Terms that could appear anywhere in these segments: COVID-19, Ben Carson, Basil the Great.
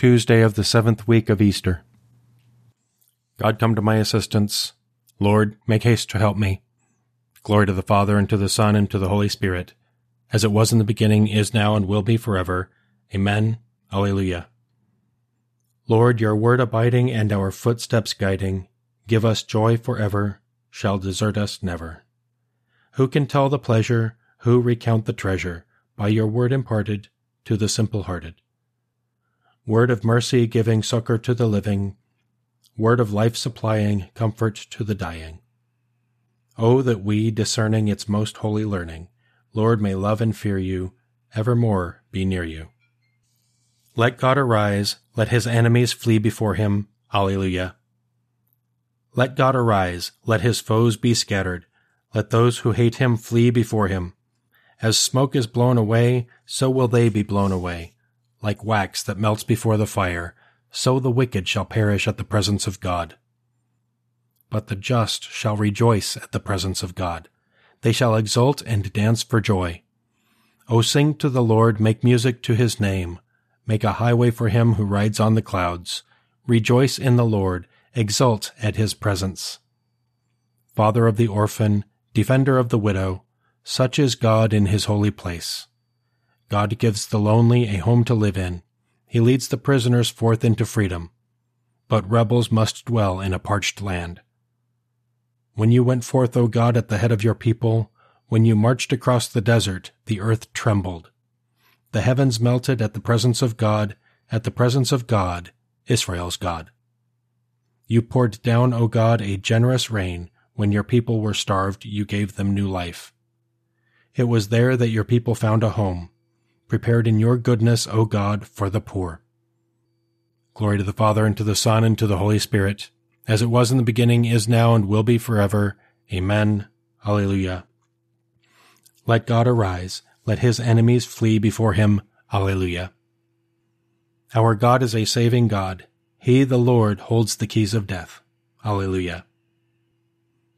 Tuesday of the 7th week of Easter. God, come to my assistance. Lord, make haste to help me. Glory to the Father, and to the Son, and to the Holy Spirit, as it was in the beginning, is now, and will be forever. Amen. Alleluia. Lord, your word abiding and our footsteps guiding, give us joy forever, shall desert us never. Who can tell the pleasure, who recount the treasure, by your word imparted to the simple-hearted? Word of mercy giving succor to the living, word of life supplying comfort to the dying. O that we, discerning its most holy learning, Lord, may love and fear you, evermore be near you. Let God arise, let his enemies flee before him. Alleluia. Let God arise, let his foes be scattered, let those who hate him flee before him. As smoke is blown away, so will they be blown away. Like wax that melts before the fire, so the wicked shall perish at the presence of God. But the just shall rejoice at the presence of God. They shall exult and dance for joy. O sing to the Lord, make music to his name. Make a highway for him who rides on the clouds. Rejoice in the Lord, exult at his presence. Father of the orphan, defender of the widow, such is God in his holy place. God gives the lonely a home to live in. He leads the prisoners forth into freedom. But rebels must dwell in a parched land. When you went forth, O God, at the head of your people, when you marched across the desert, the earth trembled. The heavens melted at the presence of God, Israel's God. You poured down, O God, a generous rain. When your people were starved, you gave them new life. It was there that your people found a home, prepared in your goodness, O God, for the poor. Glory to the Father, and to the Son, and to the Holy Spirit, as it was in the beginning, is now, and will be forever. Amen. Alleluia. Let God arise. Let his enemies flee before him. Alleluia. Our God is a saving God. He, the Lord, holds the keys of death. Alleluia.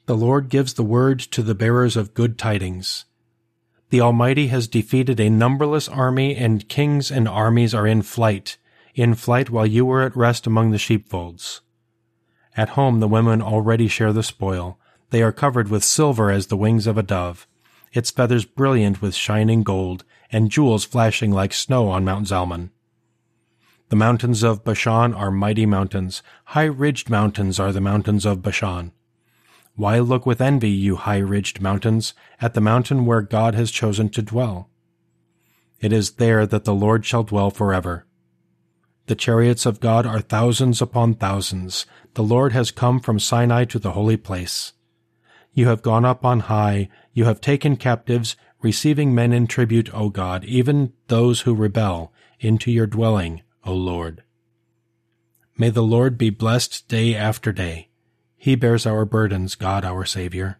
The Lord gives the word to the bearers of good tidings. The Almighty has defeated a numberless army, and kings and armies are in flight while you were at rest among the sheepfolds. At home the women already share the spoil. They are covered with silver as the wings of a dove, its feathers brilliant with shining gold, and jewels flashing like snow on Mount Zalmon. The mountains of Bashan are mighty mountains. High-ridged mountains are the mountains of Bashan. Why look with envy, you high-ridged mountains, at the mountain where God has chosen to dwell? It is there that the Lord shall dwell forever. The chariots of God are thousands upon thousands. The Lord has come from Sinai to the holy place. You have gone up on high. You have taken captives, receiving men in tribute, O God, even those who rebel, into your dwelling, O Lord. May the Lord be blessed day after day. He bears our burdens, God our Savior.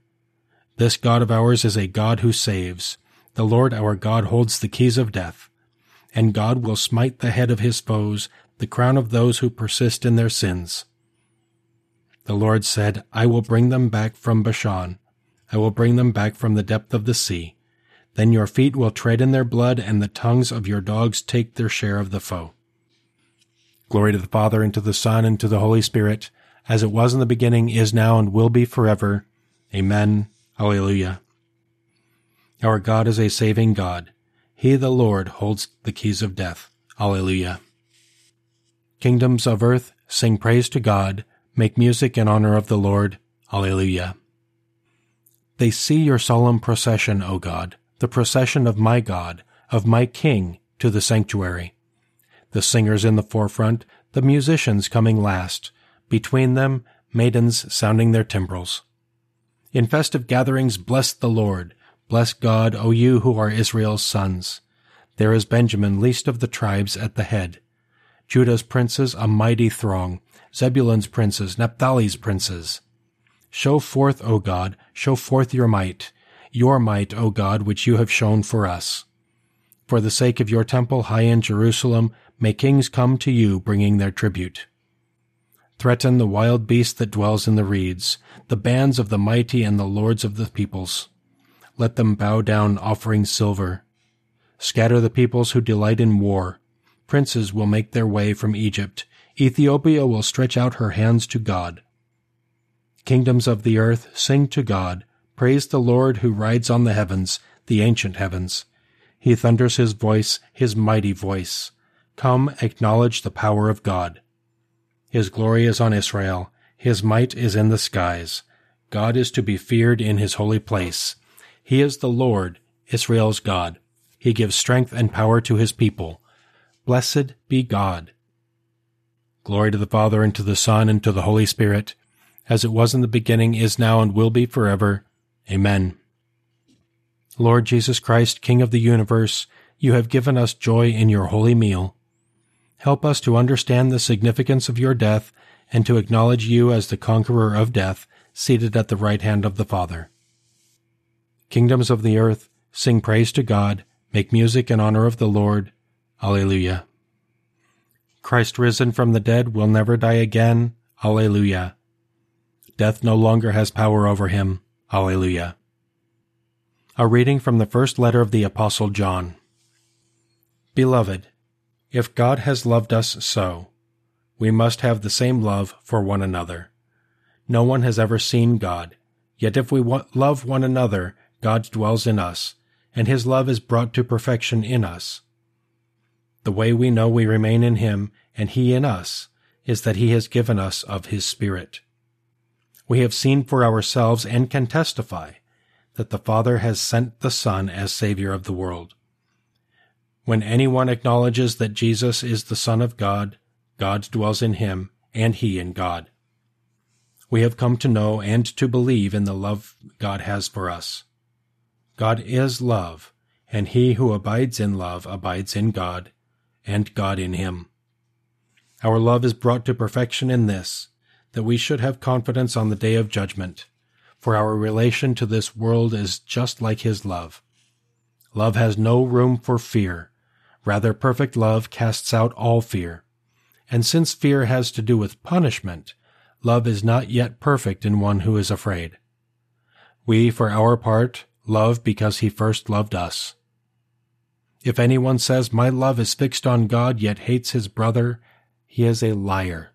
This God of ours is a God who saves. The Lord our God holds the keys of death. And God will smite the head of his foes, the crown of those who persist in their sins. The Lord said, I will bring them back from Bashan. I will bring them back from the depth of the sea. Then your feet will tread in their blood, and the tongues of your dogs take their share of the foe. Glory to the Father, and to the Son, and to the Holy Spirit, as it was in the beginning, is now, and will be forever. Amen. Alleluia. Our God is a saving God. He, the Lord, holds the keys of death. Alleluia. Kingdoms of earth, sing praise to God. Make music in honor of the Lord. Alleluia. They see your solemn procession, O God, the procession of my God, of my King, to the sanctuary. The singers in the forefront, the musicians coming last, between them, maidens sounding their timbrels. In festive gatherings, bless the Lord. Bless God, O you who are Israel's sons. There is Benjamin, least of the tribes, at the head. Judah's princes, a mighty throng. Zebulun's princes, Naphtali's princes. Show forth, O God, show forth your might, O God, which you have shown for us. For the sake of your temple high in Jerusalem, may kings come to you, bringing their tribute. Threaten the wild beast that dwells in the reeds, the bands of the mighty and the lords of the peoples. Let them bow down, offering silver. Scatter the peoples who delight in war. princes will make their way from Egypt. Ethiopia will stretch out her hands to God. Kingdoms of the earth, sing to God. Praise the Lord who rides on the heavens, the ancient heavens. He thunders his voice, his mighty voice. Come, acknowledge the power of God. His glory is on Israel. His might is in the skies. God is to be feared in his holy place. He is the Lord, Israel's God. He gives strength and power to his people. Blessed be God. Glory to the Father, and to the Son, and to the Holy Spirit, as it was in the beginning, is now, and will be forever. Amen. Lord Jesus Christ, King of the universe, you have given us joy in your holy meal. Help us to understand the significance of your death and to acknowledge you as the conqueror of death, seated at the right hand of the Father. Kingdoms of the earth, sing praise to God, make music in honor of the Lord. Alleluia. Christ risen from the dead will never die again. Alleluia. Death no longer has power over him. Alleluia. A reading from the first letter of the Apostle John. Beloved, if God has loved us so, we must have the same love for one another. No one has ever seen God, yet if we love one another, God dwells in us, and his love is brought to perfection in us. The way we know we remain in him, and he in us, is that he has given us of his Spirit. We have seen for ourselves and can testify that the Father has sent the Son as Savior of the world. When anyone acknowledges that Jesus is the Son of God, God dwells in him, and he in God. We have come to know and to believe in the love God has for us. God is love, and he who abides in love abides in God, and God in him. Our love is brought to perfection in this, that we should have confidence on the day of judgment, for our relation to this world is just like his love. Love has no room for fear. Rather, perfect love casts out all fear. And since fear has to do with punishment, love is not yet perfect in one who is afraid. We, for our part, love because he first loved us. If anyone says, "My love is fixed on God," yet hates his brother, he is a liar.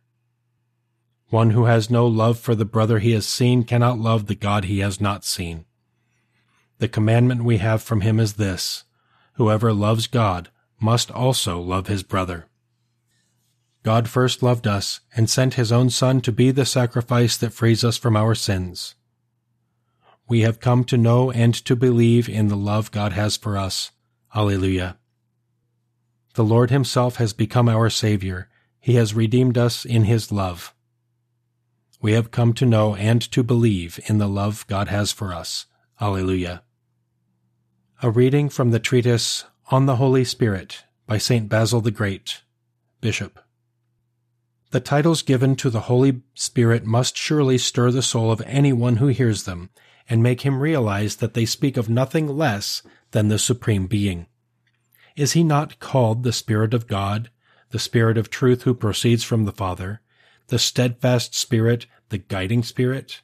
One who has no love for the brother he has seen cannot love the God he has not seen. The commandment we have from him is this: whoever loves God must also love his brother. God first loved us and sent his own Son to be the sacrifice that frees us from our sins. We have come to know and to believe in the love God has for us. Alleluia. The Lord himself has become our Savior. He has redeemed us in his love. We have come to know and to believe in the love God has for us. Alleluia. A reading from the treatise On the Holy Spirit by St. Basil the Great, Bishop. The titles given to the Holy Spirit must surely stir the soul of anyone who hears them, and make him realize that they speak of nothing less than the Supreme Being. Is he not called the Spirit of God, the Spirit of Truth who proceeds from the Father, the Steadfast Spirit, the Guiding Spirit?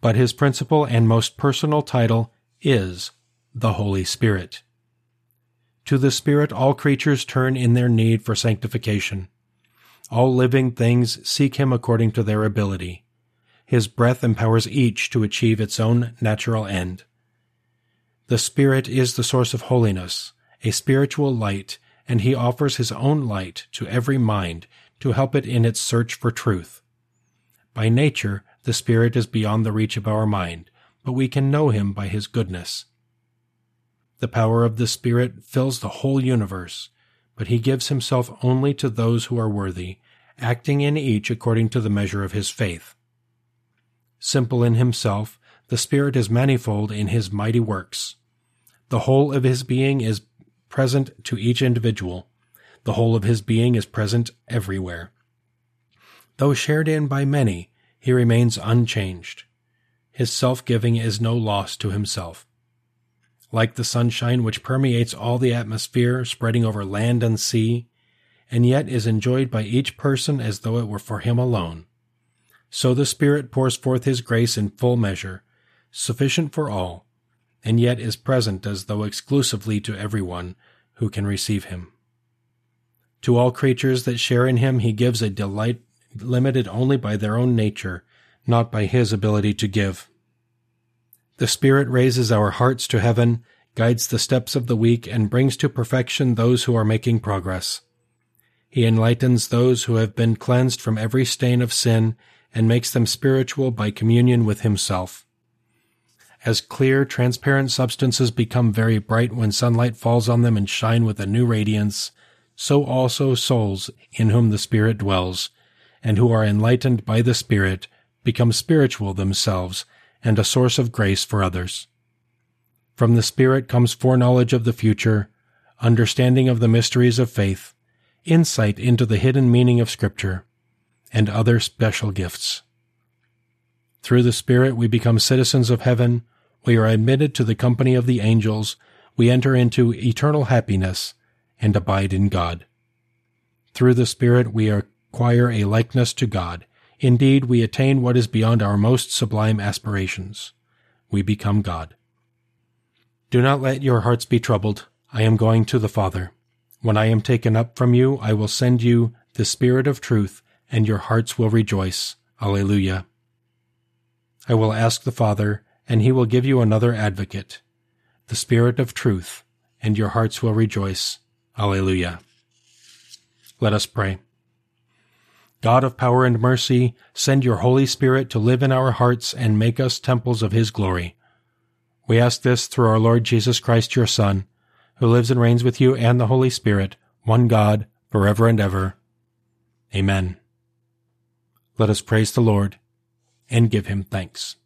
But his principal and most personal title is the Holy Spirit. To the Spirit all creatures turn in their need for sanctification. All living things seek him according to their ability. His breath empowers each to achieve its own natural end. The Spirit is the source of holiness, a spiritual light, and he offers his own light to every mind to help it in its search for truth. By nature, the Spirit is beyond the reach of our mind, but we can know him by his goodness. The power of the Spirit fills the whole universe, but he gives himself only to those who are worthy, acting in each according to the measure of his faith. Simple in himself, the Spirit is manifold in his mighty works. The whole of his being is present to each individual. The whole of his being is present everywhere. Though shared in by many, he remains unchanged. His self-giving is no loss to himself. Like the sunshine which permeates all the atmosphere, spreading over land and sea, and yet is enjoyed by each person as though it were for him alone, so the Spirit pours forth his grace in full measure, sufficient for all, and yet is present as though exclusively to everyone who can receive him. To all creatures that share in him, he gives a delight limited only by their own nature, not by his ability to give. The Spirit raises our hearts to heaven, guides the steps of the weak, and brings to perfection those who are making progress. He enlightens those who have been cleansed from every stain of sin and makes them spiritual by communion with himself. As clear, transparent substances become very bright when sunlight falls on them and shine with a new radiance, so also souls in whom the Spirit dwells, and who are enlightened by the Spirit, become spiritual themselves and a source of grace for others. From the Spirit comes foreknowledge of the future, understanding of the mysteries of faith, insight into the hidden meaning of Scripture, and other special gifts. Through the Spirit we become citizens of heaven, we are admitted to the company of the angels, we enter into eternal happiness, and abide in God. Through the Spirit we acquire a likeness to God. Indeed, we attain what is beyond our most sublime aspirations. We become God. Do not let your hearts be troubled. I am going to the Father. When I am taken up from you, I will send you the Spirit of truth, and your hearts will rejoice. Alleluia. I will ask the Father, and he will give you another advocate, the Spirit of truth, and your hearts will rejoice. Alleluia. Let us pray. God of power and mercy, send your Holy Spirit to live in our hearts and make us temples of his glory. We ask this through our Lord Jesus Christ, your Son, who lives and reigns with you and the Holy Spirit, one God, forever and ever. Amen. Let us praise the Lord and give him thanks.